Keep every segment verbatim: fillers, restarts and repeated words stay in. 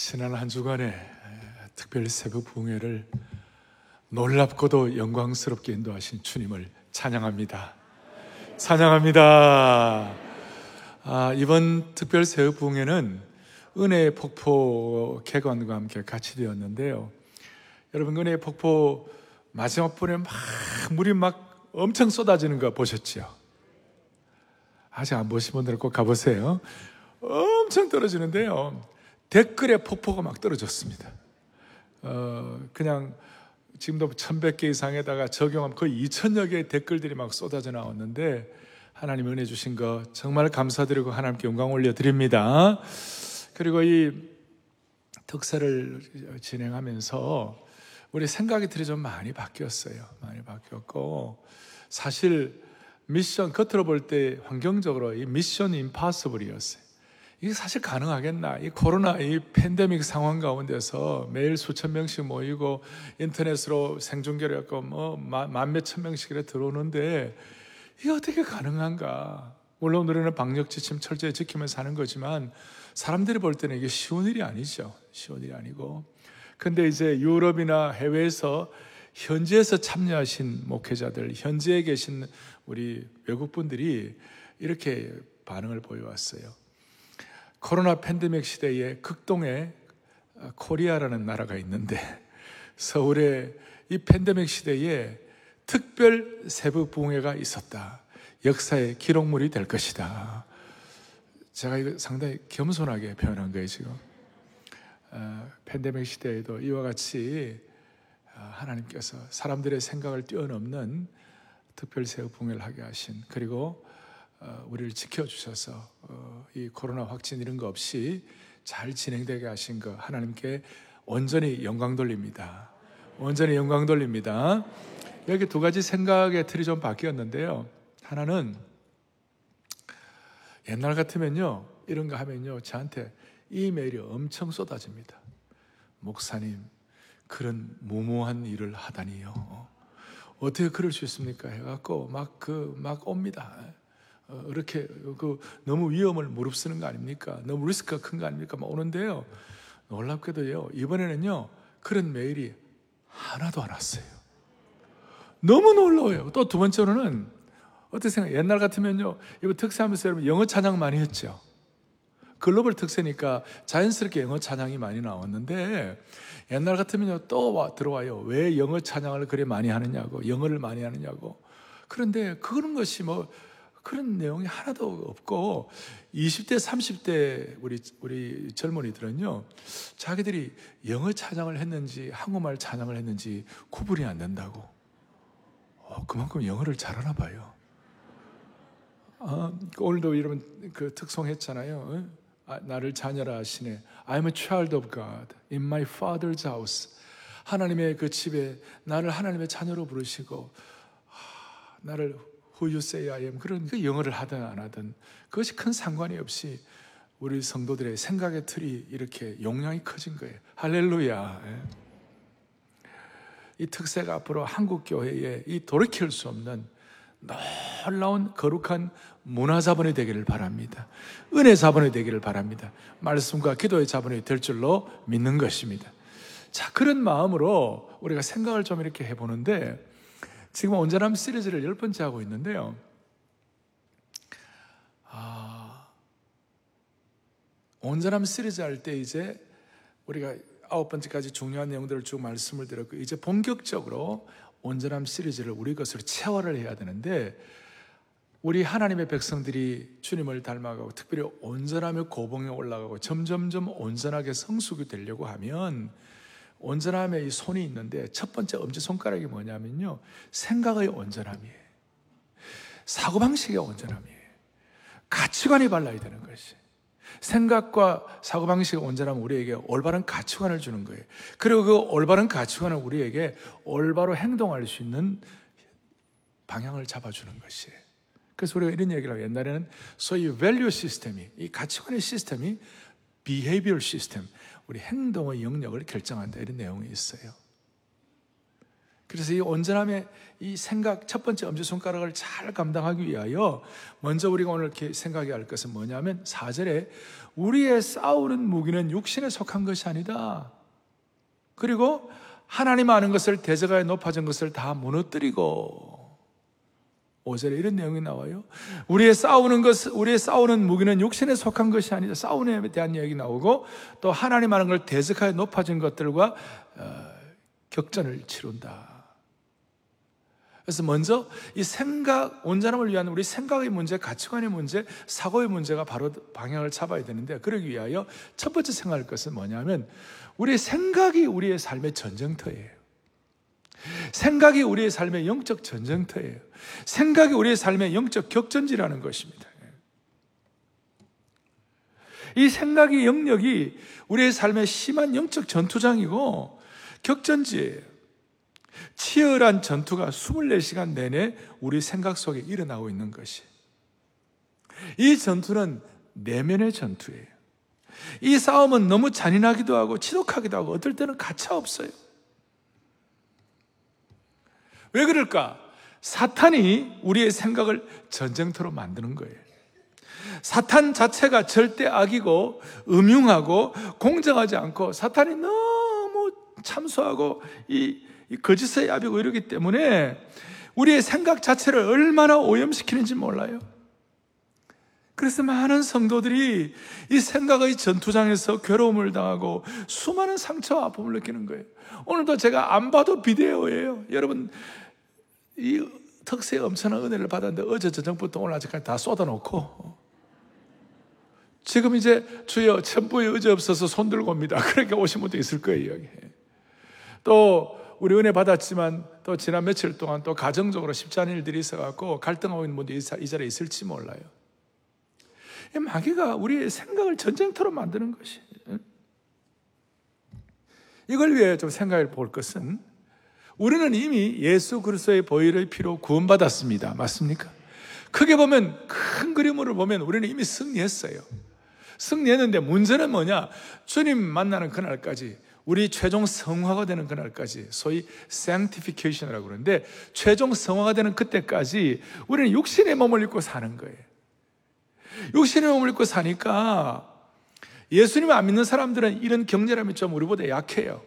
지난 한 주간에 특별히 새벽 부흥회를 놀랍고도 영광스럽게 인도하신 주님을 찬양합니다. 찬양합니다. 아, 이번 특별 새벽 부흥회는 은혜의 폭포 개관과 함께 같이 되었는데요. 여러분, 은혜의 폭포 마지막 번에 막 물이 막 엄청 쏟아지는 거 보셨죠? 아직 안 보신 분들은 꼭 가보세요. 엄청 떨어지는데요. 댓글에 폭포가 막 떨어졌습니다. 어, 그냥 지금도 천백 개 이상에다가 적용하면 거의 이천여 개의 댓글들이 막 쏟아져 나왔는데, 하나님 은혜 주신 거 정말 감사드리고 하나님께 영광 올려드립니다. 그리고 이 특사를 진행하면서 우리 생각들이 좀 많이 바뀌었어요. 많이 바뀌었고, 사실 미션, 겉으로 볼 때 환경적으로 이 미션 임파서블이었어요. 이게 사실 가능하겠나? 이 코로나, 이 팬데믹 상황 가운데서 매일 수천 명씩 모이고 인터넷으로 생중계를 했고 뭐 만 몇천 명씩 이렇게 들어오는데 이게 어떻게 가능한가? 물론 우리는 방역 지침 철저히 지키면서 하는 거지만 사람들이 볼 때는 이게 쉬운 일이 아니죠. 쉬운 일이 아니고. 근데 이제 유럽이나 해외에서 현지에서 참여하신 목회자들, 현지에 계신 우리 외국분들이 이렇게 반응을 보여왔어요. 코로나 팬데믹 시대에 극동에 코리아라는 나라가 있는데, 서울에 이 팬데믹 시대에 특별 새벽 부흥회가 있었다. 역사의 기록물이 될 것이다. 제가 이거 상당히 겸손하게 표현한 거예요, 지금. 어, 팬데믹 시대에도 이와 같이 하나님께서 사람들의 생각을 뛰어넘는 특별 새벽 부흥회를 하게 하신, 그리고 어, 우리를 지켜주셔서 어, 이 코로나 확진 이런 거 없이 잘 진행되게 하신 거 하나님께 온전히 영광 돌립니다. 온전히 영광 돌립니다. 여기 두 가지 생각의 틀이 좀 바뀌었는데요. 하나는, 옛날 같으면요, 이런 거 하면요 저한테 이메일이 엄청 쏟아집니다. 목사님, 그런 무모한 일을 하다니요, 어떻게 그럴 수 있습니까? 해갖고 막 그 막 옵니다. 어, 이렇게, 그, 너무 위험을 무릅쓰는 거 아닙니까? 너무 리스크가 큰 거 아닙니까? 막 오는데요. 놀랍게도요, 이번에는요, 그런 메일이 하나도 안 왔어요. 너무 놀라워요. 또 두 번째로는, 어떻게 생각해요? 옛날 같으면요, 이거 특세하면서 여러분 영어 찬양 많이 했죠? 글로벌 특세니까 자연스럽게 영어 찬양이 많이 나왔는데, 옛날 같으면요, 또 와, 들어와요. 왜 영어 찬양을 그래 많이 하느냐고, 영어를 많이 하느냐고. 그런데, 그런 것이 뭐, 그런 내용이 하나도 없고, 이십 대, 삼십 대 우리, 우리 젊은이들은요, 자기들이 영어 찬양을 했는지 한국말 찬양을 했는지 구분이 안 된다고. 어, 그만큼 영어를 잘하나 봐요. 아, 오늘도 이런 그 특송했잖아요. 아, 나를 자녀라 하시네. I'm a child of God in my father's house. 하나님의 그 집에 나를 하나님의 자녀로 부르시고, 아, 나를 Who you say I am, 그런 그 영어를 하든 안 하든 그것이 큰 상관이 없이 우리 성도들의 생각의 틀이 이렇게 용량이 커진 거예요. 할렐루야. 이 특세가 앞으로 한국 교회에 이 돌이킬 수 없는 놀라운 거룩한 문화 자본이 되기를 바랍니다. 은혜 자본이 되기를 바랍니다. 말씀과 기도의 자본이 될 줄로 믿는 것입니다. 자, 그런 마음으로 우리가 생각을 좀 이렇게 해보는데, 지금 온전함 시리즈를 열 번째 하고 있는데요. 아, 온전함 시리즈 할 때 이제 우리가 아홉 번째까지 중요한 내용들을 쭉 말씀을 드렸고, 이제 본격적으로 온전함 시리즈를 우리 것으로 체화를 해야 되는데, 우리 하나님의 백성들이 주님을 닮아가고 특별히 온전함의 고봉에 올라가고 점점점 온전하게 성숙이 되려고 하면, 온전함에 이 손이 있는데, 첫 번째 엄지손가락이 뭐냐면요, 생각의 온전함이에요. 사고방식의 온전함이에요. 가치관이 발라야 되는 것이. 생각과 사고방식의 온전함은 우리에게 올바른 가치관을 주는 거예요. 그리고 그 올바른 가치관을 우리에게 올바로 행동할 수 있는 방향을 잡아주는 것이에요. 그래서 우리가 이런 얘기를 하고, 옛날에는 소위 밸류 시스템이, 이 가치관의 시스템이 비헤이비어 시스템, 우리 행동의 영역을 결정한다, 이런 내용이 있어요. 그래서 이 온전함의 이 생각, 첫 번째 엄지손가락을 잘 감당하기 위하여 먼저 우리가 오늘 이렇게 생각해야 할 것은 뭐냐면 사 절에 우리의 싸우는 무기는 육신에 속한 것이 아니다. 그리고 하나님 아는 것을 대적하여 높아진 것을 다 무너뜨리고, 오 절에 이런 내용이 나와요. 우리의 싸우는 것, 우리의 싸우는 무기는 육신에 속한 것이 아니다. 싸움에 대한 이야기 나오고, 또 하나님 아는 걸 대적하여 높아진 것들과 어, 격전을 치룬다. 그래서 먼저 이 생각, 온전함을 위한 우리 생각의 문제, 가치관의 문제, 사고의 문제가 바로 방향을 잡아야 되는데, 그러기 위하여 첫 번째 생각할 것은 뭐냐면 우리의 생각이 우리의 삶의 전쟁터예요. 생각이 우리의 삶의 영적 전쟁터예요. 생각이 우리의 삶의 영적 격전지라는 것입니다. 이 생각의 영역이 우리의 삶의 심한 영적 전투장이고 격전지예요. 치열한 전투가 이십사 시간 내내 우리 생각 속에 일어나고 있는 것이, 이 전투는 내면의 전투예요. 이 싸움은 너무 잔인하기도 하고 지독하기도 하고 어떨 때는 가차없어요. 왜 그럴까? 사탄이 우리의 생각을 전쟁터로 만드는 거예요. 사탄 자체가 절대 악이고 음흉하고 공정하지 않고, 사탄이 너무 참소하고 이 이 거짓의 야비고 이러기 때문에 우리의 생각 자체를 얼마나 오염시키는지 몰라요. 그래서 많은 성도들이 이 생각의 전투장에서 괴로움을 당하고 수많은 상처와 아픔을 느끼는 거예요. 오늘도 제가 안 봐도 비디오예요. 여러분, 이 턱수에 엄청난 은혜를 받았는데 어제 저녁부터 오늘 아직까지 다 쏟아놓고, 지금 이제 주여 천부에 의지 없어서 손 들고 옵니다. 그렇게 오신 분도 있을 거예요. 여기. 또 우리 은혜 받았지만 또 지난 며칠 동안 또 가정적으로 쉽지 않은 일들이 있어갖고 갈등하고 있는 분들이 이 자리에 있을지 몰라요. 마귀가 우리의 생각을 전쟁터로 만드는 것이. 이걸 위해 좀 생각해 볼 것은, 우리는 이미 예수 그리스도의 보혈의 피로 구원받았습니다. 맞습니까? 크게 보면, 큰 그림으로 보면 우리는 이미 승리했어요. 승리했는데 문제는 뭐냐? 주님 만나는 그날까지, 우리 최종 성화가 되는 그날까지, 소위 sanctification이라고 그러는데, 최종 성화가 되는 그때까지 우리는 육신의 몸을 입고 사는 거예요. 육신의 몸을 입고 사니까 예수님을 안 믿는 사람들은 이런 경제라면 좀 우리보다 약해요.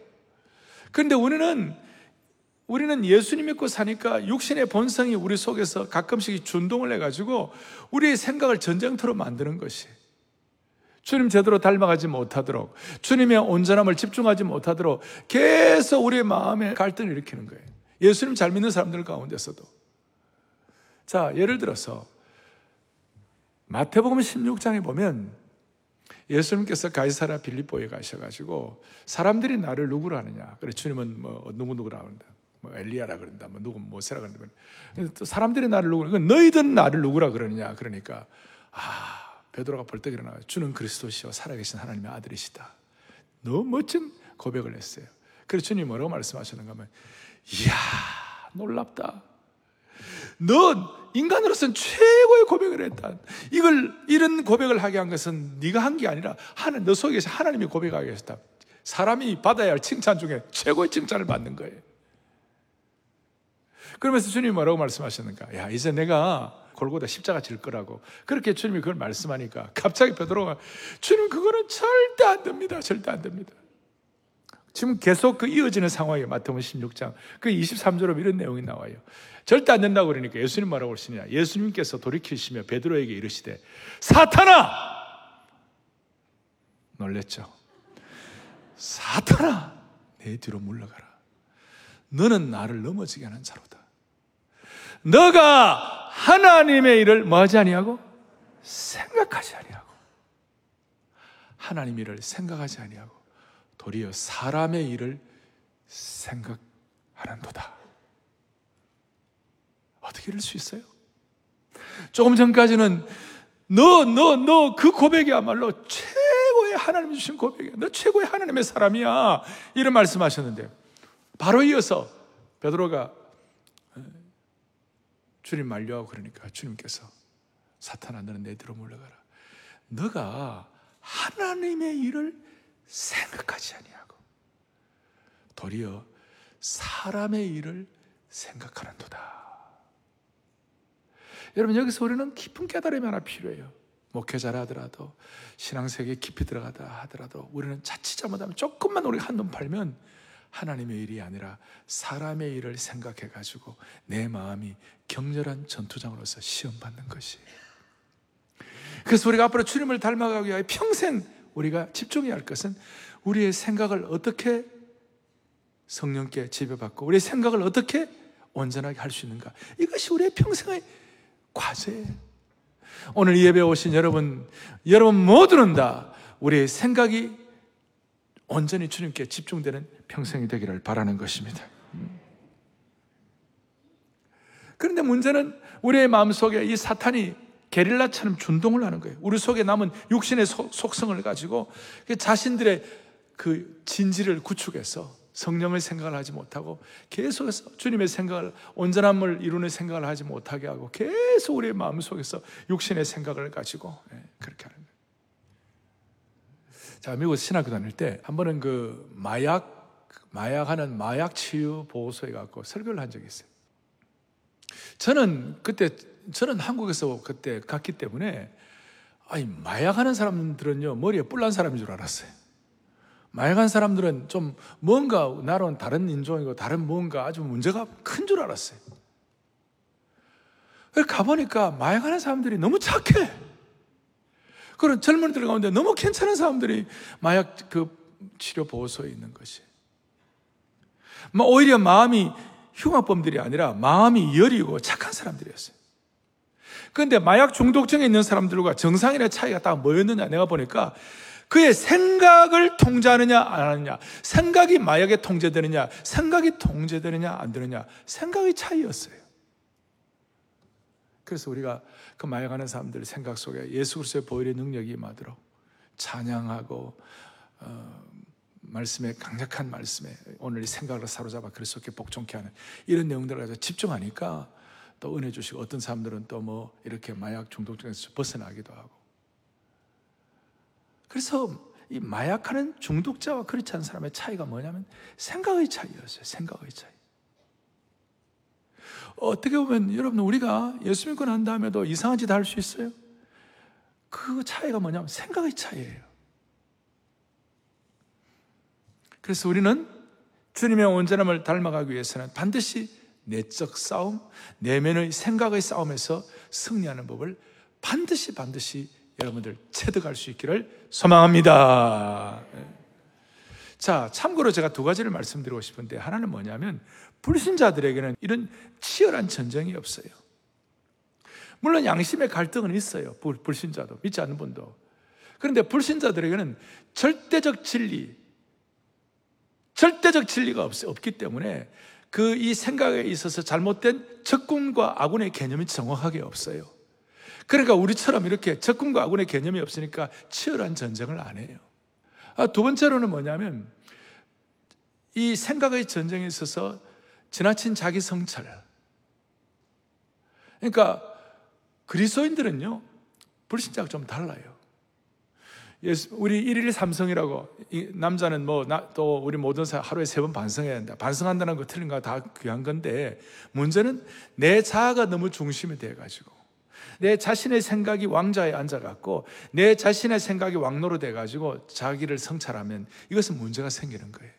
그런데 우리는 우리는 예수님 믿고 사니까 육신의 본성이 우리 속에서 가끔씩 준동을 해가지고 우리의 생각을 전쟁터로 만드는 것이, 주님 제대로 닮아가지 못하도록, 주님의 온전함을 집중하지 못하도록 계속 우리의 마음에 갈등을 일으키는 거예요. 예수님 잘 믿는 사람들 가운데서도. 자, 예를 들어서 마태복음 십육 장에 보면 예수님께서 가이사랴 빌립보에 가셔가지고 사람들이 나를 누구라 하느냐, 그래 주님은 뭐 누구누구라 한다, 뭐 엘리야라 그런다, 뭐 누구 모세라 그런다, 또 사람들이 나를 누구라, 너희들은 나를 누구라 그러느냐. 그러니까 아, 베드로가 벌떡 일어나, 주는 그리스도시요 살아계신 하나님의 아들이시다. 너무 멋진 고백을 했어요. 그래서 주님이 뭐라고 말씀하셨는가 하면, 이야, 놀랍다. 넌 인간으로서는 최고의 고백을 했다. 이걸, 이런 고백을 하게 한 것은 네가 한 게 아니라 하나님, 너 속에서 하나님이 고백하게 하셨다. 사람이 받아야 할 칭찬 중에 최고의 칭찬을 받는 거예요. 그러면서 주님이 뭐라고 말씀하셨는가? 야, 이제 내가 골고다 십자가 질 거라고. 그렇게 주님이 그걸 말씀하니까 갑자기 베드로가, 주님 그거는 절대 안 됩니다. 절대 안 됩니다. 지금 계속 그 이어지는 상황이에요. 마태복음 십육 장 그 이십삼 절에 이런 내용이 나와요. 절대 안 된다고 그러니까 예수님 뭐라고 하시냐, 예수님께서 돌이키시며 베드로에게 이르시되, 사탄아! 놀랬죠. 사탄아, 내 뒤로 물러가라. 너는 나를 넘어지게 하는 자로다. 너가 하나님의 일을 뭐하지 아니하고? 생각하지 아니하고. 하나님의 일을 생각하지 아니하고 도리어 사람의 일을 생각하는도다. 어떻게 이럴 수 있어요? 조금 전까지는 너, 너, 너 그 고백이야말로 최고의 하나님 주신 고백이야. 너 최고의 하나님의 사람이야. 이런 말씀하셨는데 바로 이어서 베드로가 주님 만류하고 그러니까 주님께서, 사탄아, 너는 내 뒤로 물러가라. 너가 하나님의 일을 생각하지 아니하고 도리어 사람의 일을 생각하는도다. 여러분, 여기서 우리는 깊은 깨달음이 하나 필요해요. 목회자라 하더라도, 신앙세계에 깊이 들어가다 하더라도, 우리는 자칫 잘못하면 조금만 우리가 한눈 팔면 하나님의 일이 아니라 사람의 일을 생각해가지고 내 마음이 격렬한 전투장으로서 시험받는 것이에요. 그래서 우리가 앞으로 주님을 닮아가기 위해 평생 우리가 집중해야 할 것은 우리의 생각을 어떻게 성령께 지배받고 우리의 생각을 어떻게 온전하게 할 수 있는가. 이것이 우리의 평생의 과제예요. 오늘 이 예배에 오신 여러분, 여러분 모두는 다 우리의 생각이 온전히 주님께 집중되는 평생이 되기를 바라는 것입니다. 그런데 문제는 우리의 마음속에 이 사탄이 게릴라처럼 준동을 하는 거예요. 우리 속에 남은 육신의 소, 속성을 가지고 자신들의 그 진지를 구축해서 성령의 생각을 하지 못하고 계속해서 주님의 생각을, 온전함을 이루는 생각을 하지 못하게 하고 계속 우리의 마음속에서 육신의 생각을 가지고 그렇게 하는 거예요. 자, 미국 신학교 다닐 때 한 번은 그 마약, 마약하는 마약치유보호소에 가서 설교를 한 적이 있어요. 저는 그때, 저는 한국에서 그때 갔기 때문에, 아니, 마약하는 사람들은요, 머리에 뿔난 사람인 줄 알았어요. 마약한 사람들은 좀 뭔가, 나로는 다른 인종이고 다른 뭔가 아주 문제가 큰 줄 알았어요. 가보니까 마약하는 사람들이 너무 착해. 그런 젊은이들 가운데 너무 괜찮은 사람들이 마약 그 치료 보호소에 있는 것이. 오히려 마음이 흉악범들이 아니라 마음이 여리고 착한 사람들이었어요. 그런데 마약 중독증에 있는 사람들과 정상인의 차이가 딱 뭐였느냐, 내가 보니까 그의 생각을 통제하느냐 안 하느냐, 생각이 마약에 통제되느냐, 생각이 통제되느냐 안 되느냐, 생각의 차이였어요. 그래서 우리가 그 마약하는 사람들 생각 속에 예수 그리스도의 보혈의 능력이 임하도록 찬양하고 어, 말씀에, 강력한 말씀에 오늘 이 생각을 사로잡아 그리스도께 복종케 하는 이런 내용들을 가지고 집중하니까 또 은혜 주시고, 어떤 사람들은 또 뭐 이렇게 마약 중독증에서 벗어나기도 하고. 그래서 이 마약하는 중독자와 그렇지 않은 사람의 차이가 뭐냐면 생각의 차이였어요. 생각의 차이. 어떻게 보면 여러분, 우리가 예수 믿고 난 다음에도 이상한 짓 할 수 있어요. 그 차이가 뭐냐면 생각의 차이예요. 그래서 우리는 주님의 온전함을 닮아가기 위해서는 반드시 내적 싸움, 내면의 생각의 싸움에서 승리하는 법을 반드시 반드시 여러분들 체득할 수 있기를 소망합니다. 자, 참고로 제가 두 가지를 말씀드리고 싶은데, 하나는 뭐냐면 불신자들에게는 이런 치열한 전쟁이 없어요. 물론 양심의 갈등은 있어요. 불신자도, 믿지 않는 분도. 그런데 불신자들에게는 절대적 진리, 절대적 진리가 없, 없기 때문에 그 이 생각에 있어서 잘못된 적군과 아군의 개념이 정확하게 없어요. 그러니까 우리처럼 이렇게 적군과 아군의 개념이 없으니까 치열한 전쟁을 안 해요. 아, 두 번째로는 뭐냐면 이 생각의 전쟁에 있어서 지나친 자기 성찰. 그러니까 그리스도인들은요, 불신자가 좀 달라요. 예수, 우리 일일 삼성이라고, 이 남자는 뭐, 나, 또 우리 모든 사람 하루에 세 번 반성해야 된다. 반성한다는 거 틀린 거 다 귀한 건데, 문제는 내 자아가 너무 중심이 돼가지고, 내 자신의 생각이 왕좌에 앉아갖고, 내 자신의 생각이 왕노로 돼가지고 자기를 성찰하면 이것은 문제가 생기는 거예요.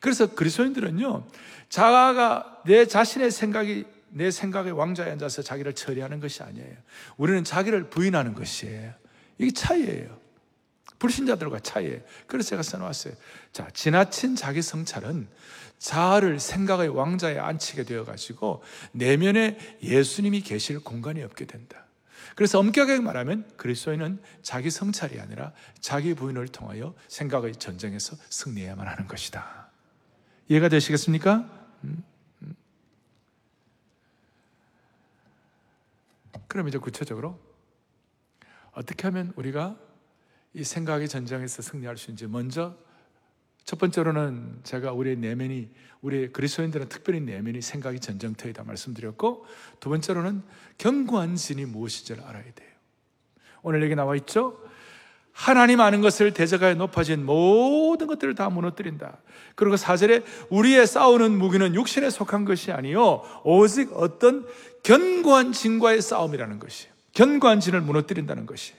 그래서 그리스도인들은요, 자아가, 내 자신의 생각이 내 생각의 왕좌에 앉아서 자기를 처리하는 것이 아니에요. 우리는 자기를 부인하는 것이에요. 이게 차이예요. 불신자들과 차이예요. 그래서 제가 써놓았어요. 자, 지나친 자기 성찰은 자아를 생각의 왕좌에 앉히게 되어가지고 내면에 예수님이 계실 공간이 없게 된다. 그래서 엄격하게 말하면 그리스도인은 자기 성찰이 아니라 자기 부인을 통하여 생각의 전쟁에서 승리해야만 하는 것이다. 이해가 되시겠습니까? 음, 음. 그럼 이제 구체적으로 어떻게 하면 우리가 이 생각의 전쟁에서 승리할 수 있는지, 먼저 첫 번째로는 제가 우리의 내면이, 우리 그리스도인들은 특별히 내면이 생각이 전쟁터이다 말씀드렸고, 두 번째로는 견고한 진이 무엇인지를 알아야 돼요. 오늘 여기 나와 있죠? 하나님 아는 것을 대적하여 높아진 모든 것들을 다 무너뜨린다. 그리고 사 절에 우리의 싸우는 무기는 육신에 속한 것이 아니요 오직 어떤 견고한 진과의 싸움이라는 것이, 견고한 진을 무너뜨린다는 것이.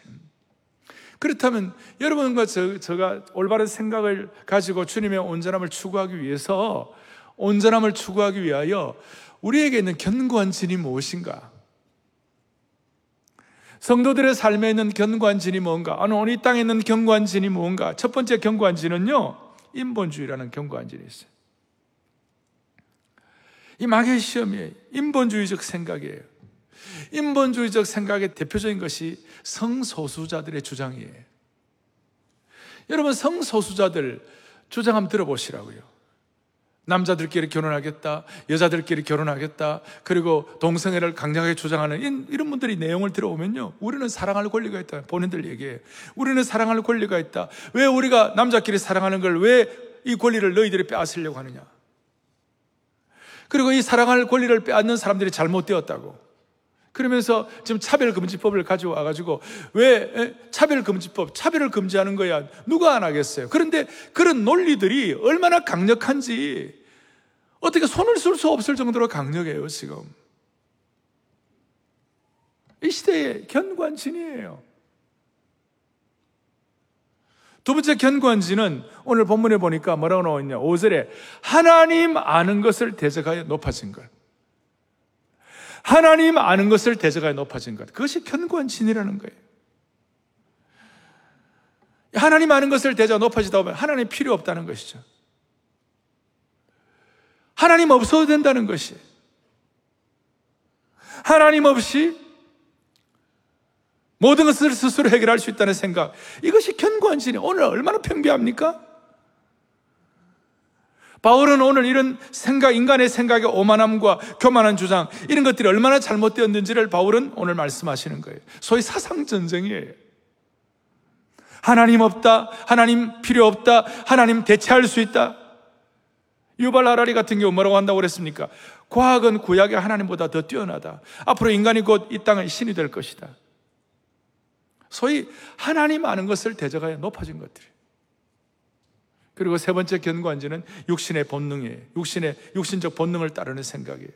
그렇다면 여러분과 저, 제가 올바른 생각을 가지고 주님의 온전함을 추구하기 위해서, 온전함을 추구하기 위하여 우리에게 있는 견고한 진이 무엇인가? 성도들의 삶에 있는 견고한 진이 뭔가? 아니, 오늘 이 땅에 있는 견고한 진이 뭔가? 첫 번째 견고한 진은요, 인본주의라는 견고한 진이 있어요. 이 마귀의 시험이에요. 인본주의적 생각이에요. 인본주의적 생각의 대표적인 것이 성소수자들의 주장이에요. 여러분, 성소수자들 주장 한번 들어보시라고요. 남자들끼리 결혼하겠다, 여자들끼리 결혼하겠다, 그리고 동성애를 강력하게 주장하는 이런 분들이 내용을 들어보면요, 우리는 사랑할 권리가 있다, 본인들 얘기해요. 우리는 사랑할 권리가 있다. 왜 우리가 남자끼리 사랑하는 걸, 왜 이 권리를 너희들이 빼앗으려고 하느냐. 그리고 이 사랑할 권리를 빼앗는 사람들이 잘못되었다고 그러면서 지금 차별금지법을 가지고 와가지고, 왜 차별금지법, 차별을 금지하는 거야, 누가 안 하겠어요. 그런데 그런 논리들이 얼마나 강력한지 어떻게 손을 쓸 수 없을 정도로 강력해요. 지금 이 시대의 견고한 진이에요. 두 번째 견고한 진은 오늘 본문에 보니까 뭐라고 나오냐, 오 절에 하나님 아는 것을 대적하여 높아진 것. 하나님 아는 것을 대적하여 높아진 것. 그것이 견고한 진이라는 거예요. 하나님 아는 것을 대적하여 높아지다 보면 하나님 필요 없다는 것이죠. 하나님 없어도 된다는 것이. 하나님 없이 모든 것을 스스로 해결할 수 있다는 생각. 이것이 견고한 진이 오늘 얼마나 팽배합니까? 바울은 오늘 이런 생각, 인간의 생각의 오만함과 교만한 주장, 이런 것들이 얼마나 잘못되었는지를 바울은 오늘 말씀하시는 거예요. 소위 사상전쟁이에요. 하나님 없다, 하나님 필요 없다, 하나님 대체할 수 있다. 유발 하라리 같은 경우 뭐라고 한다고 그랬습니까? 과학은 구약의 하나님보다 더 뛰어나다. 앞으로 인간이 곧 이 땅의 신이 될 것이다. 소위 하나님 아는 것을 대적하여 높아진 것들이. 그리고 세 번째 견고한 진은 육신의 본능이에요. 육신의, 육신적 본능을 따르는 생각이에요.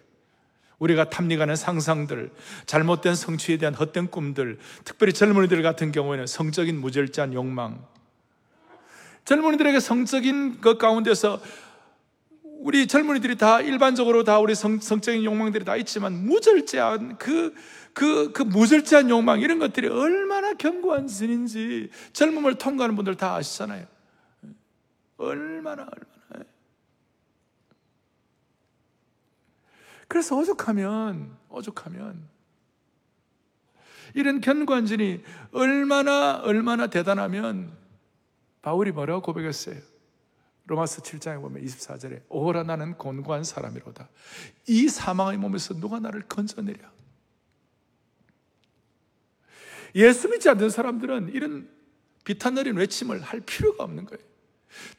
우리가 탐닉하는 상상들, 잘못된 성취에 대한 헛된 꿈들, 특별히 젊은이들 같은 경우에는 성적인 무절제한 욕망. 젊은이들에게 성적인 것 가운데서 우리 젊은이들이 다 일반적으로 다 우리 성, 성적인 욕망들이 다 있지만 무절제한 그, 그, 그 무절제한 욕망, 이런 것들이 얼마나 견고한 진인지 젊음을 통과하는 분들 다 아시잖아요. 얼마나 얼마나. 그래서 오죽하면 오죽하면 이런 견고한 진이 얼마나 얼마나 대단하면 바울이 뭐라고 고백했어요? 로마서 칠 장에 보면 이십사 절에 오호라 나는 곤고한 사람이로다. 이 사망의 몸에서 누가 나를 건져내랴. 예수 믿지 않는 사람들은 이런 비탄어린 외침을 할 필요가 없는 거예요.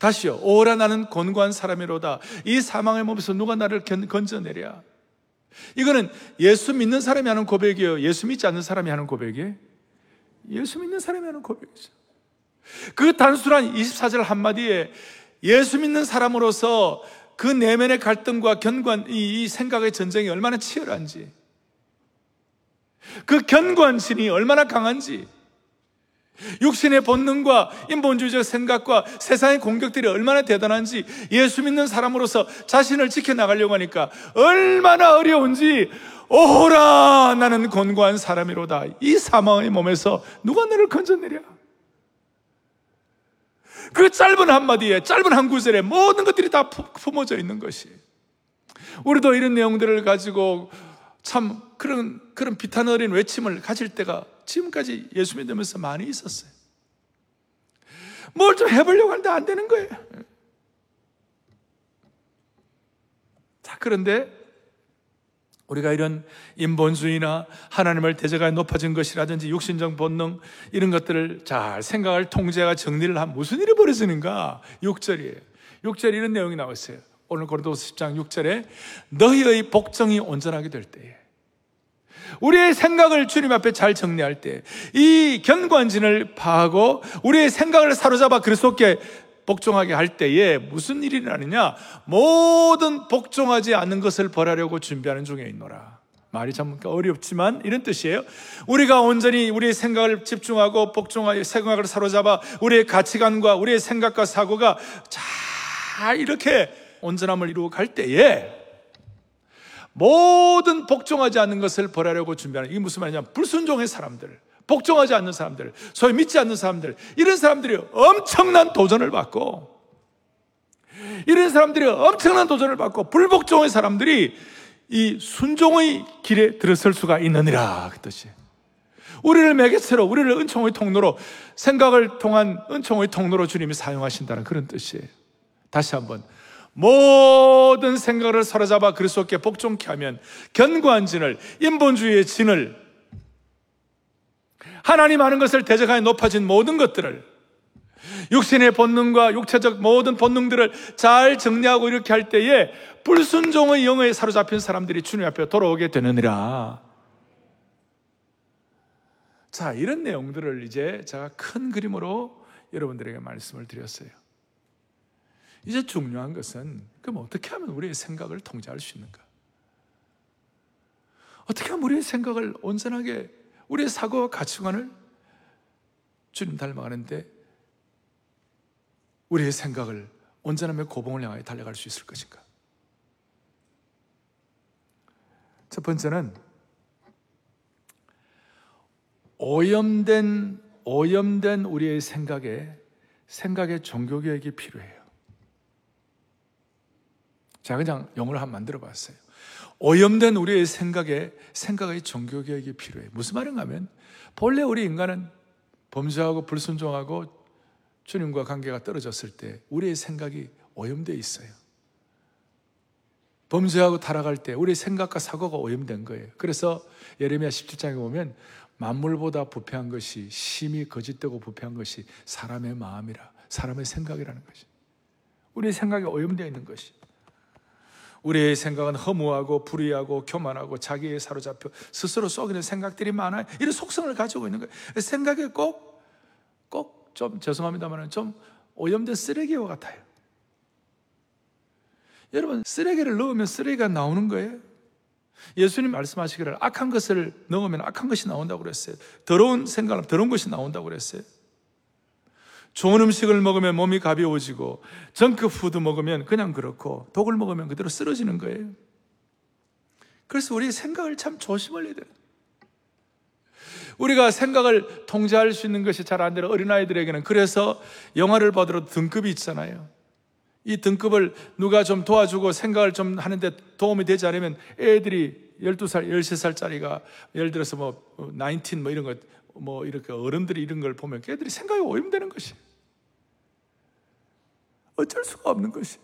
다시요. 오라 나는 곤고한 사람이로다. 이 사망의 몸에서 누가 나를 건져내랴. 이거는 예수 믿는 사람이 하는 고백이에요. 예수 믿지 않는 사람이 하는 고백이에요. 예수 믿는 사람이 하는 고백이죠. 그 단순한 이십사 절 한마디에 예수 믿는 사람으로서 그 내면의 갈등과 견고한 이, 이 생각의 전쟁이 얼마나 치열한지, 그 견고한 진이 얼마나 강한지, 육신의 본능과 인본주의적 생각과 세상의 공격들이 얼마나 대단한지, 예수 믿는 사람으로서 자신을 지켜나가려고 하니까 얼마나 어려운지, 오호라 나는 곤고한 사람이로다. 이 사망의 몸에서 누가 나를 건져내랴. 그 짧은 한마디에, 짧은 한 구절에 모든 것들이 다 품어져 있는 것이. 우리도 이런 내용들을 가지고 참 그런, 그런 비탄 어린 외침을 가질 때가 지금까지 예수 믿으면서 많이 있었어요. 뭘 좀 해보려고 하는데 안 되는 거예요. 자, 그런데 우리가 이런 인본주의나 하나님을 대적하여 높아진 것이라든지 육신적 본능, 이런 것들을 잘 생각할 통제와 정리를 하면 무슨 일이 벌어지는가? 육 절이에요. 육 절에 이런 내용이 나와 있어요. 오늘 고린도후서 십 장 육 절에 너희의 복정이 온전하게 될 때에 우리의 생각을 주님 앞에 잘 정리할 때 이 견고한진을 파하고 우리의 생각을 사로잡아 그리스도께 복종하게 할 때에 무슨 일이 일어나느냐? 모든 복종하지 않는 것을 벌하려고 준비하는 중에 있노라. 말이 참 어렵지만 이런 뜻이에요. 우리가 온전히 우리의 생각을 집중하고 복종하여 생각을 사로잡아 우리의 가치관과 우리의 생각과 사고가 잘 이렇게 온전함을 이루어 갈 때에 모든 복종하지 않는 것을 벌하려고 준비하는, 이게 무슨 말이냐면 불순종의 사람들, 복종하지 않는 사람들, 소위 믿지 않는 사람들, 이런 사람들이 엄청난 도전을 받고 이런 사람들이 엄청난 도전을 받고 불복종의 사람들이 이 순종의 길에 들어설 수가 있느니라. 그 뜻이 우리를 매개체로, 우리를 은총의 통로로, 생각을 통한 은총의 통로로 주님이 사용하신다는 그런 뜻이에요. 다시 한번, 모든 생각을 사로잡아 그리스도께 복종케 하면 견고한 진을, 인본주의의 진을, 하나님 아는 것을 대적하여 높아진 모든 것들을, 육신의 본능과 육체적 모든 본능들을 잘 정리하고 이렇게 할 때에 불순종의 영에 사로잡힌 사람들이 주님 앞에 돌아오게 되느니라. 자, 이런 내용들을 이제 제가 큰 그림으로 여러분들에게 말씀을 드렸어요. 이제 중요한 것은, 그럼 어떻게 하면 우리의 생각을 통제할 수 있는가? 어떻게 하면 우리의 생각을 온전하게, 우리의 사고와 가치관을 주님 닮아가는데 우리의 생각을 온전함의 고봉을 향하여 달려갈 수 있을 것인가? 첫 번째는 오염된, 오염된 우리의 생각에, 생각의 종교개혁이 필요해요. 제가 그냥 영어로 한번 만들어 봤어요. 오염된 우리의 생각에 생각의 종교개혁이 필요해. 무슨 말인가 하면, 본래 우리 인간은 범죄하고 불순종하고 주님과 관계가 떨어졌을 때 우리의 생각이 오염되어 있어요. 범죄하고 타락할 때 우리의 생각과 사고가 오염된 거예요. 그래서 예레미야 십칠 장에 보면, 만물보다 부패한 것이, 심히 거짓되고 부패한 것이 사람의 마음이라, 사람의 생각이라는 것이, 우리의 생각이 오염되어 있는 것이. 우리의 생각은 허무하고 불의하고 교만하고 자기에 사로잡혀 스스로 속이는 생각들이 많아요. 이런 속성을 가지고 있는 거예요. 생각이 꼭, 꼭 좀 죄송합니다만 좀 오염된 쓰레기와 같아요. 여러분, 쓰레기를 넣으면 쓰레기가 나오는 거예요. 예수님 말씀하시기를 악한 것을 넣으면 악한 것이 나온다고 그랬어요. 더러운 생각은 더러운 것이 나온다고 그랬어요. 좋은 음식을 먹으면 몸이 가벼워지고, 정크푸드 먹으면 그냥 그렇고, 독을 먹으면 그대로 쓰러지는 거예요. 그래서 우리 생각을 참 조심을 해야 돼요. 우리가 생각을 통제할 수 있는 것이 잘 안 돼요. 어린아이들에게는. 그래서 영화를 봐도 등급이 있잖아요. 이 등급을 누가 좀 도와주고 생각을 좀 하는데 도움이 되지 않으면 애들이 열두 살, 열세 살짜리가 예를 들어서 뭐 십구 뭐 이런 거, 뭐 이렇게 어른들이 이런 걸 보면 애들이 생각이 오염되는 것이, 어쩔 수가 없는 것이.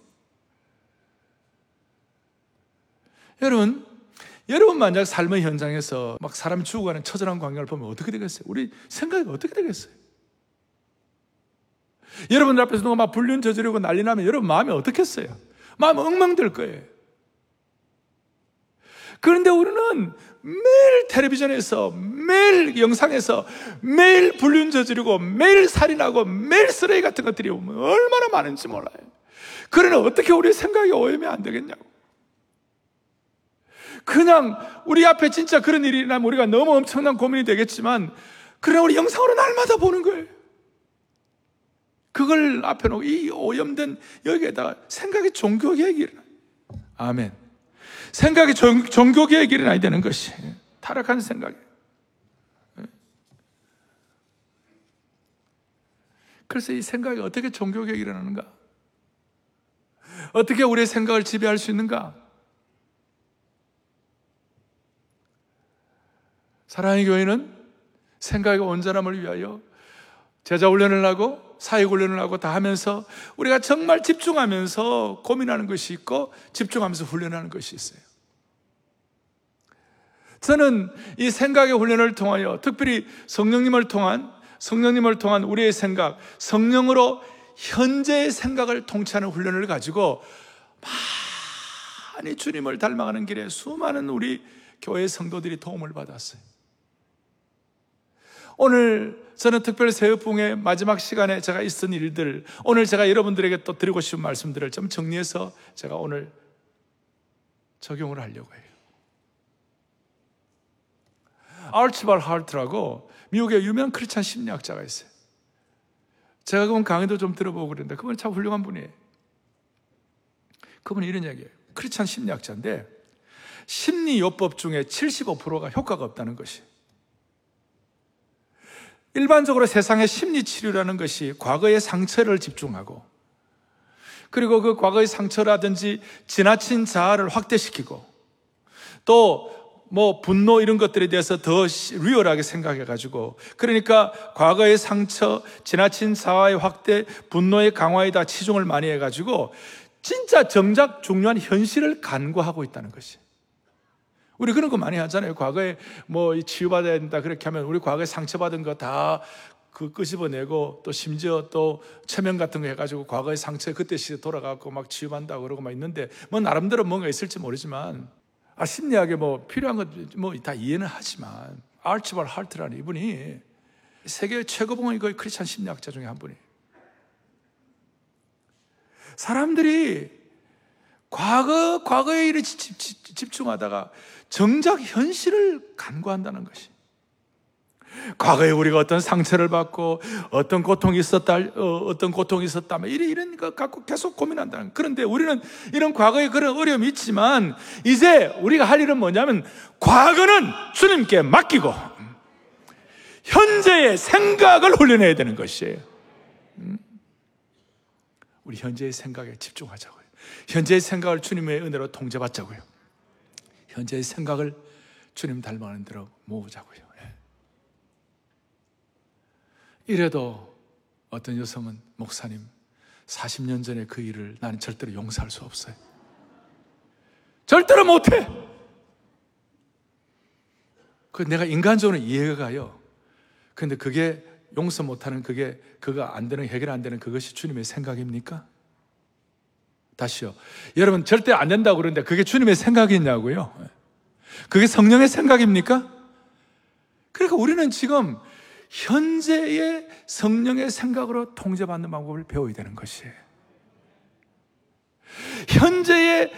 여러분, 여러분 만약 삶의 현장에서 막 사람이 죽어가는 처절한 광경을 보면 어떻게 되겠어요? 우리 생각이 어떻게 되겠어요? 여러분들 앞에서 누가 막 불륜 저지르고 난리 나면 여러분 마음이 어떻겠어요? 마음이 엉망될 거예요. 그런데 우리는 매일 텔레비전에서, 매일 영상에서, 매일 불륜 저지르고, 매일 살인하고, 매일 쓰레기 같은 것들이 얼마나 많은지 몰라요. 그러나 어떻게 우리의 생각이 오염이 안 되겠냐고. 그냥 우리 앞에 진짜 그런 일이 일어나면 우리가 너무 엄청난 고민이 되겠지만, 그러나 우리 영상으로 날마다 보는 거예요. 그걸 앞에 놓고 이 오염된 여기에다가 생각의 종교개혁이 일어나요. 아멘. 생각이 종교개혁이 일어나야 되는 것이, 타락한 생각이. 그래서 이 생각이 어떻게 종교개혁이 일어나는가? 어떻게 우리의 생각을 지배할 수 있는가? 사랑의 교회는 생각의 온전함을 위하여 제자 훈련을 하고 사역 훈련을 하고 다 하면서 우리가 정말 집중하면서 고민하는 것이 있고, 집중하면서 훈련하는 것이 있어요. 저는 이 생각의 훈련을 통하여, 특별히 성령님을 통한, 성령님을 통한 우리의 생각, 성령으로 현재의 생각을 통치하는 훈련을 가지고 많이 주님을 닮아가는 길에 수많은 우리 교회 성도들이 도움을 받았어요. 오늘 저는 특별 새벽봉의 마지막 시간에 제가 있은 일들, 오늘 제가 여러분들에게 또 드리고 싶은 말씀들을 좀 정리해서 제가 오늘 적용을 하려고 해요. 아르치발 하트라고 미국의 유명한 크리스찬 심리학자가 있어요. 제가 그분 강의도 좀 들어보고 그랬는데 그분이 참 훌륭한 분이에요. 그분이 이런 얘기예요. 크리스찬 심리학자인데 심리요법 중에 칠십오 퍼센트가 효과가 없다는 것이. 일반적으로 세상의 심리치료라는 것이 과거의 상처를 집중하고 그리고 그 과거의 상처라든지 지나친 자아를 확대시키고 또 뭐 분노 이런 것들에 대해서 더 리얼하게 생각해가지고 그러니까 과거의 상처, 지나친 자아의 확대, 분노의 강화에 다 치중을 많이 해가지고 진짜 정작 중요한 현실을 간과하고 있다는 것이. 우리 그런 거 많이 하잖아요. 과거에 뭐 치유받아야 된다 그렇게 하면 우리 과거에 상처받은 거 다 그 끄집어내고 또 심지어 또 체면 같은 거 해가지고 과거의 상처에 그때 시대 돌아가고 막 치유한다고 그러고 막 있는데 뭐 나름대로 뭔가 있을지 모르지만 아 심리학에 뭐 필요한 것 뭐 다 이해는 하지만 아르치발 할트라는 이분이 세계 최고봉의 거의 크리스찬 심리학자 중에 한 분이 사람들이 과거, 과거의 일에 집, 집, 집중하다가 정작 현실을 간과한다는 것이. 과거에 우리가 어떤 상처를 받고 어떤 고통이 있었다, 어, 어떤 고통이 있었다며 이런, 이런 거 갖고 계속 고민한다는. 그런데 우리는 이런 과거에 그런 어려움이 있지만 이제 우리가 할 일은 뭐냐면 과거는 주님께 맡기고 현재의 생각을 훈련해야 되는 것이에요. 음? 우리 현재의 생각에 집중하자고요. 현재의 생각을 주님의 은혜로 통제받자고요. 현재의 생각을 주님 닮아가는 대로 모으자고요. 예. 이래도 어떤 여성은 목사님 사십 년 전에 그 일을 나는 절대로 용서할 수 없어요. 절대로 못해. 그 내가 인간적으로 이해가 가요. 그런데 그게 용서 못하는 그게 그거 안 되는 해결 안 되는 그것이 주님의 생각입니까? 다시요. 여러분 절대 안 된다고 그러는데 그게 주님의 생각이냐고요? 그게 성령의 생각입니까? 그러니까 우리는 지금 현재의 성령의 생각으로 통제받는 방법을 배워야 되는 것이에요. 현재의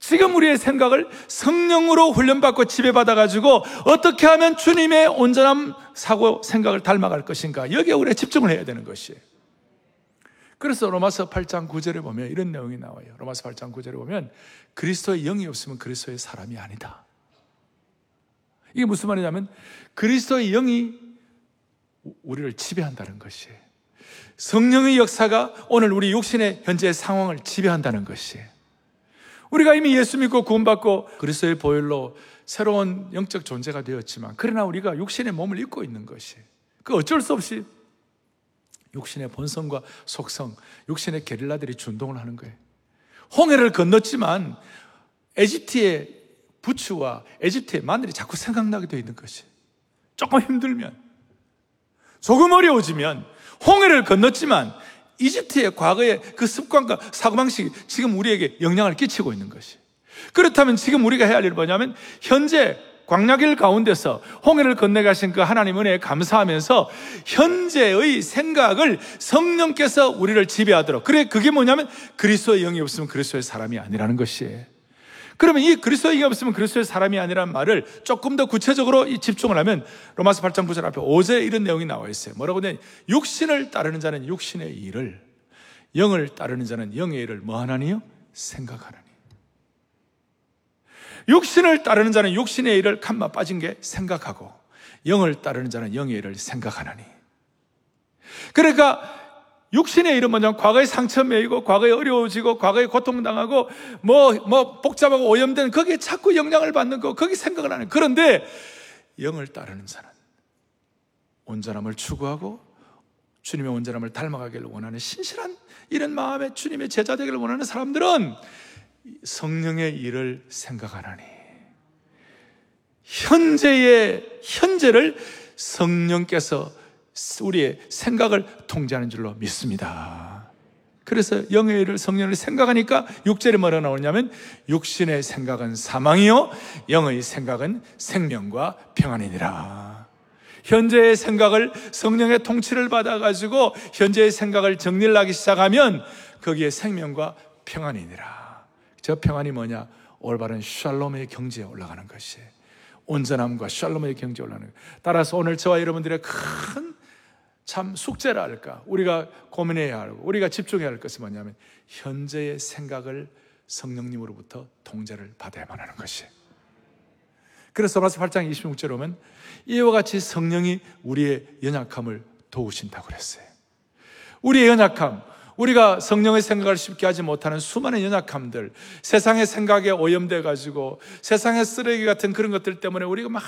지금 우리의 생각을 성령으로 훈련받고 지배받아가지고 어떻게 하면 주님의 온전한 사고 생각을 닮아갈 것인가 여기에 우리가 집중을 해야 되는 것이에요. 그래서 로마서 팔 장 구 절에 보면 이런 내용이 나와요. 로마서 팔 장 구 절에 보면 그리스도의 영이 없으면 그리스도의 사람이 아니다. 이게 무슨 말이냐면 그리스도의 영이 우리를 지배한다는 것이에요. 성령의 역사가 오늘 우리 육신의 현재의 상황을 지배한다는 것이에요. 우리가 이미 예수 믿고 구원받고 그리스도의 보혈로 새로운 영적 존재가 되었지만 그러나 우리가 육신의 몸을 입고 있는 것이에요. 그 어쩔 수 없이 육신의 본성과 속성, 육신의 게릴라들이 준동을 하는 거예요. 홍해를 건넜지만 에집트의 부추와 에집트의 마늘이 자꾸 생각나게 되어 있는 것이. 조금 힘들면, 조금 어려워지면 홍해를 건넜지만 이집트의 과거의 그 습관과 사고방식이 지금 우리에게 영향을 끼치고 있는 것이. 그렇다면 지금 우리가 해야 할 일은 뭐냐면 현재 광야길 가운데서 홍해를 건너가신 그 하나님 은혜에 감사하면서 현재의 생각을 성령께서 우리를 지배하도록. 그래, 그게 뭐냐면 그리스도의 영이 없으면 그리스도의 사람이 아니라는 것이에요. 그러면 이 그리스도의 영이 없으면 그리스도의 사람이 아니라는 말을 조금 더 구체적으로 집중을 하면 로마서 팔 장 구 절 앞에 오제에 이런 내용이 나와 있어요. 뭐라고 하냐면 육신을 따르는 자는 육신의 일을, 영을 따르는 자는 영의 일을 뭐 하나니요? 생각하나니. 육신을 따르는 자는 육신의 일을 칸마 빠진 게 생각하고 영을 따르는 자는 영의 일을 생각하나니. 그러니까 육신의 일은 뭐냐면 과거의 상처 매이고 과거에 어려워지고 과거에 고통당하고 뭐, 뭐 복잡하고 오염된 거기에 자꾸 영향을 받는 거 거기 생각을 하는. 그런데 영을 따르는 자는 온전함을 추구하고 주님의 온전함을 닮아가기를 원하는 신실한 이런 마음에 주님의 제자 되기를 원하는 사람들은 성령의 일을 생각하나니 현재의 현재를 성령께서 우리의 생각을 통제하는 줄로 믿습니다. 그래서 영의 일을 성령을 생각하니까 육 절에 뭐라 나오냐면 육신의 생각은 사망이요 영의 생각은 생명과 평안이니라. 현재의 생각을 성령의 통치를 받아가지고 현재의 생각을 정리를 하기 시작하면 거기에 생명과 평안이니라. 저 평안이 뭐냐? 올바른 샬롬의 경지에 올라가는 것이, 온전함과 샬롬의 경지에 올라가는 것. 따라서 오늘 저와 여러분들의 큰 참 숙제라 할까, 우리가 고민해야 하고 우리가 집중해야 할 것은 뭐냐면 현재의 생각을 성령님으로부터 통제를 받아야만 하는 것이. 그래서 로마서 팔 장 이십육 절에 보면 이와 같이 성령이 우리의 연약함을 도우신다고 그랬어요. 우리의 연약함, 우리가 성령의 생각을 쉽게 하지 못하는 수많은 연약함들, 세상의 생각에 오염돼가지고 세상의 쓰레기 같은 그런 것들 때문에 우리가 막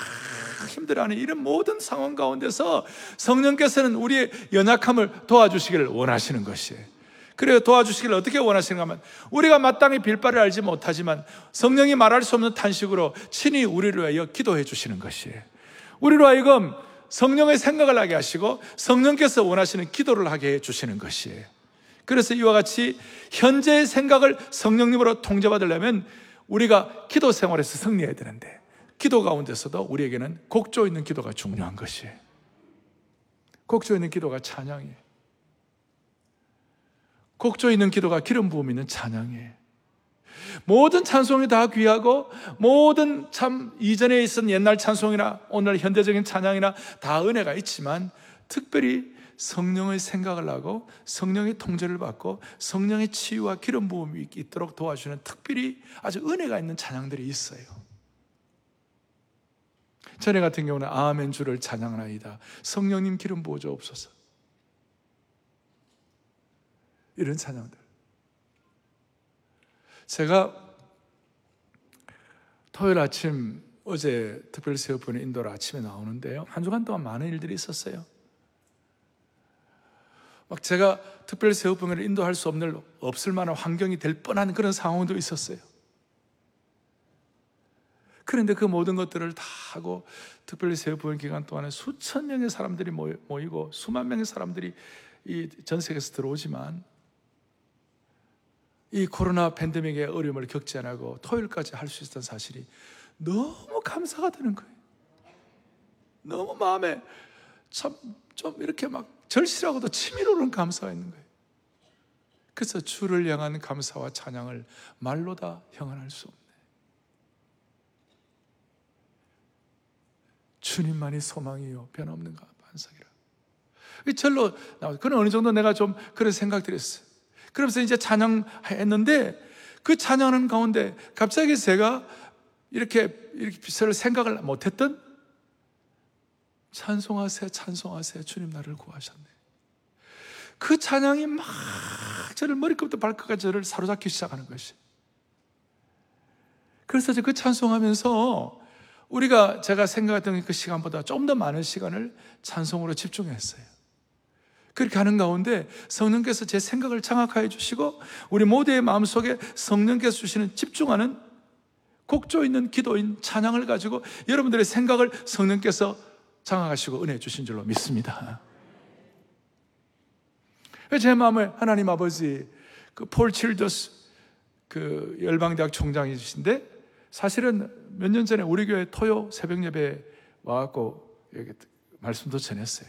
힘들어하는 이런 모든 상황 가운데서 성령께서는 우리의 연약함을 도와주시기를 원하시는 것이에요. 그래요. 도와주시기를 어떻게 원하시는가 하면 우리가 마땅히 빌바를 알지 못하지만 성령이 말할 수 없는 탄식으로 친히 우리를 위하여 기도해 주시는 것이에요. 우리로 하여금 성령의 생각을 하게 하시고 성령께서 원하시는 기도를 하게 해 주시는 것이에요. 그래서 이와 같이 현재의 생각을 성령님으로 통제받으려면 우리가 기도 생활에서 승리해야 되는데, 기도 가운데서도 우리에게는 곡조 있는 기도가 중요한 것이에요. 곡조 있는 기도가 찬양이에요. 곡조 있는 기도가 기름 부음 있는 찬양이에요. 모든 찬송이 다 귀하고 모든 참 이전에 있었던 옛날 찬송이나 오늘 현대적인 찬양이나 다 은혜가 있지만, 특별히 성령의 생각을 하고 성령의 통제를 받고 성령의 치유와 기름 부음이 있도록 도와주는 특별히 아주 은혜가 있는 찬양들이 있어요. 전에 같은 경우는 아멘 주를 찬양하나이다, 성령님 기름 부어 주옵소서, 이런 찬양들. 제가 토요일 아침 어제 특별 세우분의 인도를 아침에 나오는데요, 한 주간 동안 많은 일들이 있었어요. 막 제가 특별 세우병을 인도할 수 없는, 없을 만한 환경이 될 뻔한 그런 상황도 있었어요. 그런데 그 모든 것들을 다 하고 특별 세우병 기간 동안에 수천 명의 사람들이 모이고 수만 명의 사람들이 이 전 세계에서 들어오지만 이 코로나 팬데믹의 어려움을 겪지 않고 토요일까지 할 수 있었던 사실이 너무 감사가 되는 거예요. 너무 마음에 참 좀 이렇게 막 절실하고도 치밀 오른 감사가 있는 거예요. 그래서 주를 향한 감사와 찬양을 말로 다 형언할 수 없네. 주님만이 소망이요 변함없는 반석이라. 이 절로 나와서 그는 어느 정도 내가 좀 그런 생각들이 있어요. 그러면서 이제 찬양했는데 그 찬양하는 가운데 갑자기 제가 이렇게 이렇게 비서를 생각을 못했던 찬송하세, 찬송하세, 주님 나를 구하셨네. 그 찬양이 막 저를 머리끝부터 발끝까지 저를 사로잡기 시작하는 것이. 그래서 그 찬송하면서 우리가 제가 생각했던 그 시간보다 조금 더 많은 시간을 찬송으로 집중했어요. 그렇게 하는 가운데 성령께서 제 생각을 장악하여 주시고 우리 모두의 마음속에 성령께서 주시는 집중하는 곡조 있는 기도인 찬양을 가지고 여러분들의 생각을 성령께서 장악하시고 은혜 주신 줄로 믿습니다. 제 마음에 하나님 아버지, 그 폴 칠더스 그 열방대학 총장이신데 사실은 몇 년 전에 우리 교회 토요 새벽 예배 와갖고 여기 말씀도 전했어요.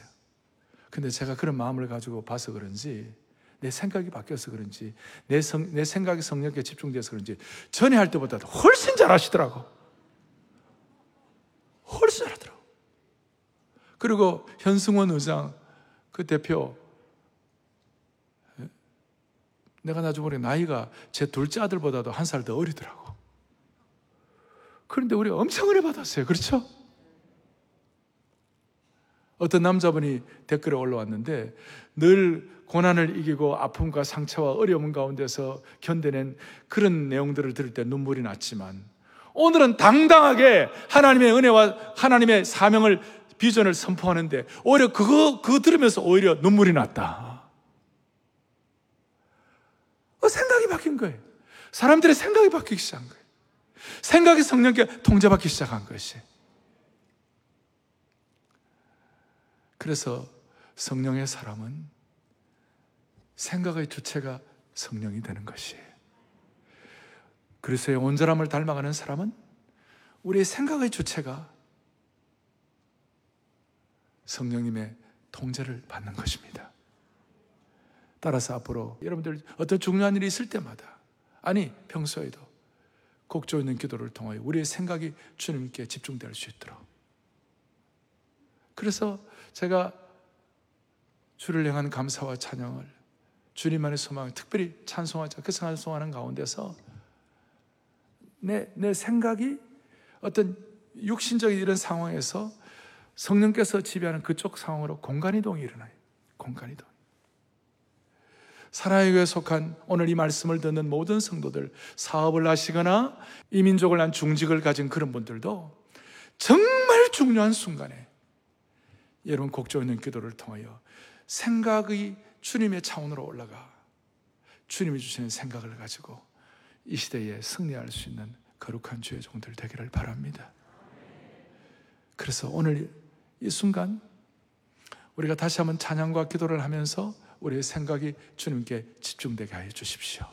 근데 제가 그런 마음을 가지고 봐서 그런지, 내 생각이 바뀌어서 그런지, 내, 성, 내 생각이 성령께 집중돼서 그런지 전에 할 때보다 훨씬 잘하시더라고. 훨씬 잘하더라고. 그리고 현승원 의장, 그 대표, 내가 나중에 보니까 나이가 제 둘째 아들보다도 한 살 더 어리더라고. 그런데 우리가 엄청 은혜 받았어요. 그렇죠? 어떤 남자분이 댓글에 올라왔는데, 늘 고난을 이기고 아픔과 상처와 어려움 가운데서 견뎌낸 그런 내용들을 들을 때 눈물이 났지만, 오늘은 당당하게 하나님의 은혜와 하나님의 사명을, 비전을 선포하는데 오히려 그거, 그거 들으면서 오히려 눈물이 났다. 어, 생각이 바뀐 거예요. 사람들의 생각이 바뀌기 시작한 거예요. 생각이 성령께 통제받기 시작한 것이. 그래서 성령의 사람은 생각의 주체가 성령이 되는 것이에요. 그리스도의 온전함을 닮아가는 사람은 우리의 생각의 주체가 성령님의 통제를 받는 것입니다. 따라서 앞으로 여러분들 어떤 중요한 일이 있을 때마다, 아니 평소에도 곡조 있는 기도를 통하여 우리의 생각이 주님께 집중될 수 있도록. 그래서 제가 주를 향한 감사와 찬양을, 주님만의 소망을 특별히 찬송하자, 그 찬송하는 가운데서 내, 내 생각이 어떤 육신적인 이런 상황에서 성령께서 지배하는 그쪽 상황으로 공간이동이 일어나요. 공간이동. 사랑의 교회에 속한 오늘 이 말씀을 듣는 모든 성도들, 사업을 하시거나 이민족을 한 중직을 가진 그런 분들도 정말 중요한 순간에 여러분 곡조 있는 기도를 통하여 생각이 주님의 차원으로 올라가 주님이 주시는 생각을 가지고 이 시대에 승리할 수 있는 거룩한 주의 종들 되기를 바랍니다. 그래서 오늘 이 순간 우리가 다시 한번 찬양과 기도를 하면서 우리의 생각이 주님께 집중되게 하여 주십시오.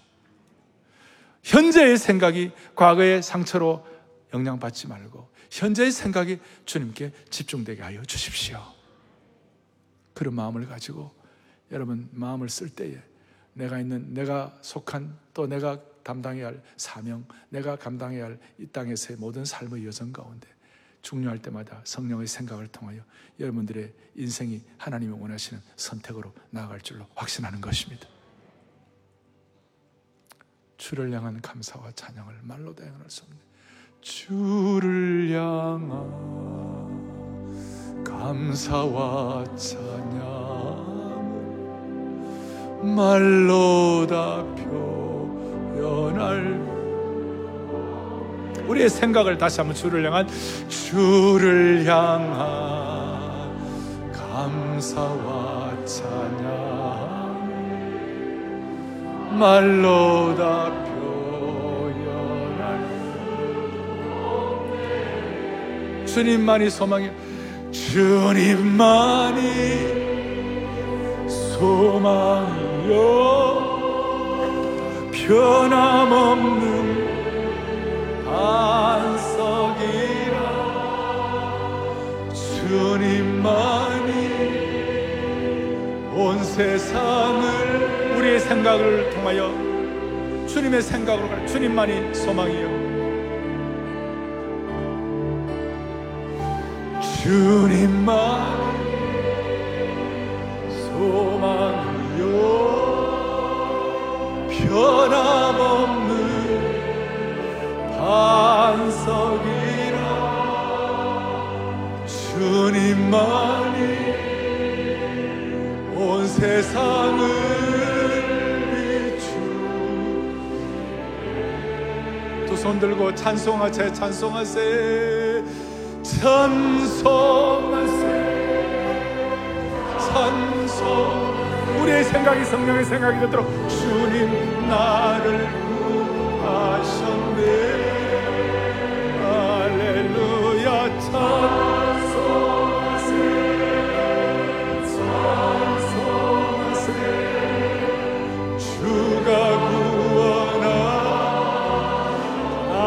현재의 생각이 과거의 상처로 영향받지 말고 현재의 생각이 주님께 집중되게 하여 주십시오. 그런 마음을 가지고 여러분 마음을 쓸 때에 내가 있는, 내가 속한, 또 내가 담당해야 할 사명, 내가 감당해야 할 이 땅에서의 모든 삶의 여정 가운데 중요할 때마다 성령의 생각을 통하여 여러분들의 인생이 하나님이 원하시는 선택으로 나아갈 줄로 확신하는 것입니다. 주를 향한 감사와 찬양을 말로 대응할 수 없는 주를 향한 감사와 찬양 말로 다 표현할 우리의 생각을 다시 한번 주를 향한 주를 향한 감사와 찬양 말로 다 표현할 주님만이 소망이요 주님만이 소망이요 변함없는 반석이라 주님만이 온 세상을 우리의 생각을 통하여 주님의 생각으로 갈 주님만이 소망이요 주님만이 소망이요 변함없는 반석이라 주님만이 온 세상을 비추 두 손 들고 찬송하세 찬송하세 찬송하세 찬송 우리의 생각이 성령의 생각이 되도록 주님 나를 구하셨네 할렐루야 찬송하세 찬송하세 주가 구원하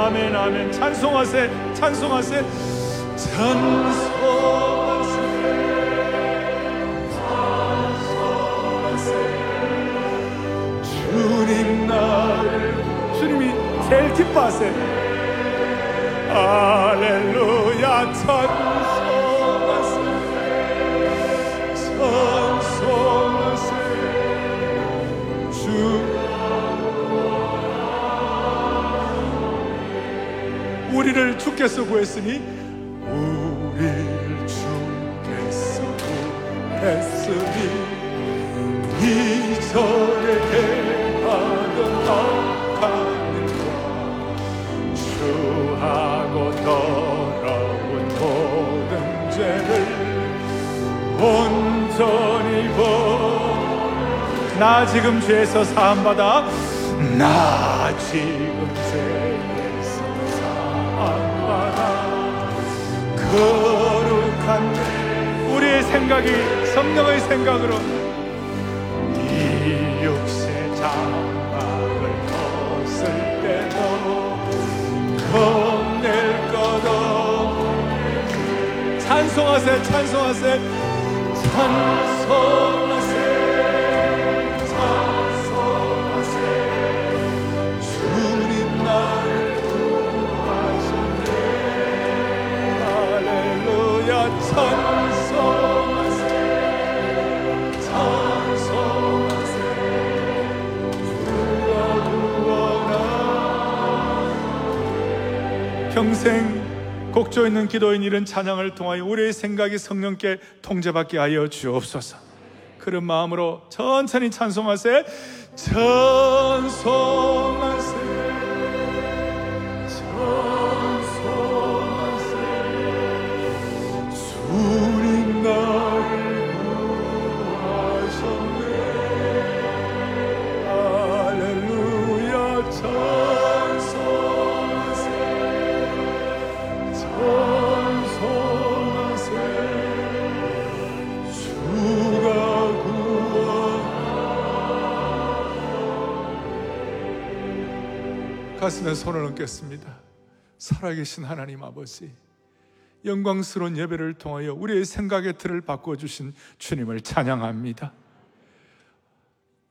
아멘 아멘 찬송하세 찬송하세 찬송하세 찬송하세 주님 나를 주님이 제일 기뻐하세요. 할렐루야 찬송하세 찬송하세 주 우리를 주께서 구했으니 우리를 주께서 구했으니 이전에 행하던 악한 일과 주하 더러운 모든 죄를 온전히 버려 나 지금 죄에서 사함받아 나 지금 죄에서 사함받아 거룩한 내 우리의 생각이 성령의 생각으로 이 육신 장막을 벗을 때도 겁낼 것 없으니 찬송하세요 찬송하세요 찬송하세요 찬송하세요 주님 나를 구하셨네 할렐루야 찬송 평생 곡조 있는 기도인 이런 찬양을 통하여 우리의 생각이 성령께 통제받게 하여 주옵소서. 그런 마음으로 천천히 찬송하세요. 찬송하세요. 찬송하세요. 주님 나를 구하셨네. 할렐루야. 찬송하세요. 가슴에 손을 얹겠습니다. 살아계신 하나님 아버지, 영광스러운 예배를 통하여 우리의 생각의 틀을 바꿔주신 주님을 찬양합니다.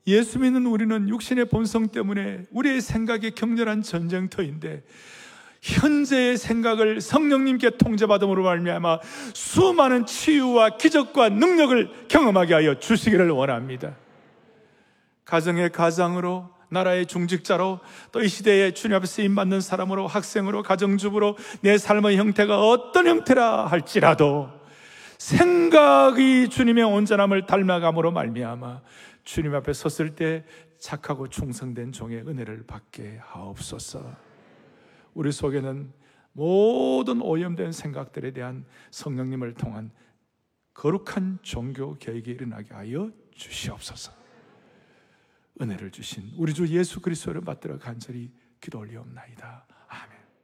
예수 믿는 우리는 육신의 본성 때문에 우리의 생각이 격렬한 전쟁터인데 현재의 생각을 성령님께 통제받음으로 말미암아 수많은 치유와 기적과 능력을 경험하게 하여 주시기를 원합니다. 가정의 가장으로, 나라의 중직자로, 또 이 시대에 주님 앞에 쓰임받는 사람으로, 학생으로, 가정주부로 내 삶의 형태가 어떤 형태라 할지라도 생각이 주님의 온전함을 닮아감으로 말미암아 주님 앞에 섰을 때 착하고 충성된 종의 은혜를 받게 하옵소서. 우리 속에는 모든 오염된 생각들에 대한 성령님을 통한 거룩한 종교 개혁이 일어나게 하여 주시옵소서. 은혜를 주신 우리 주 예수 그리스도를 받들어 간절히 기도 올리옵나이다.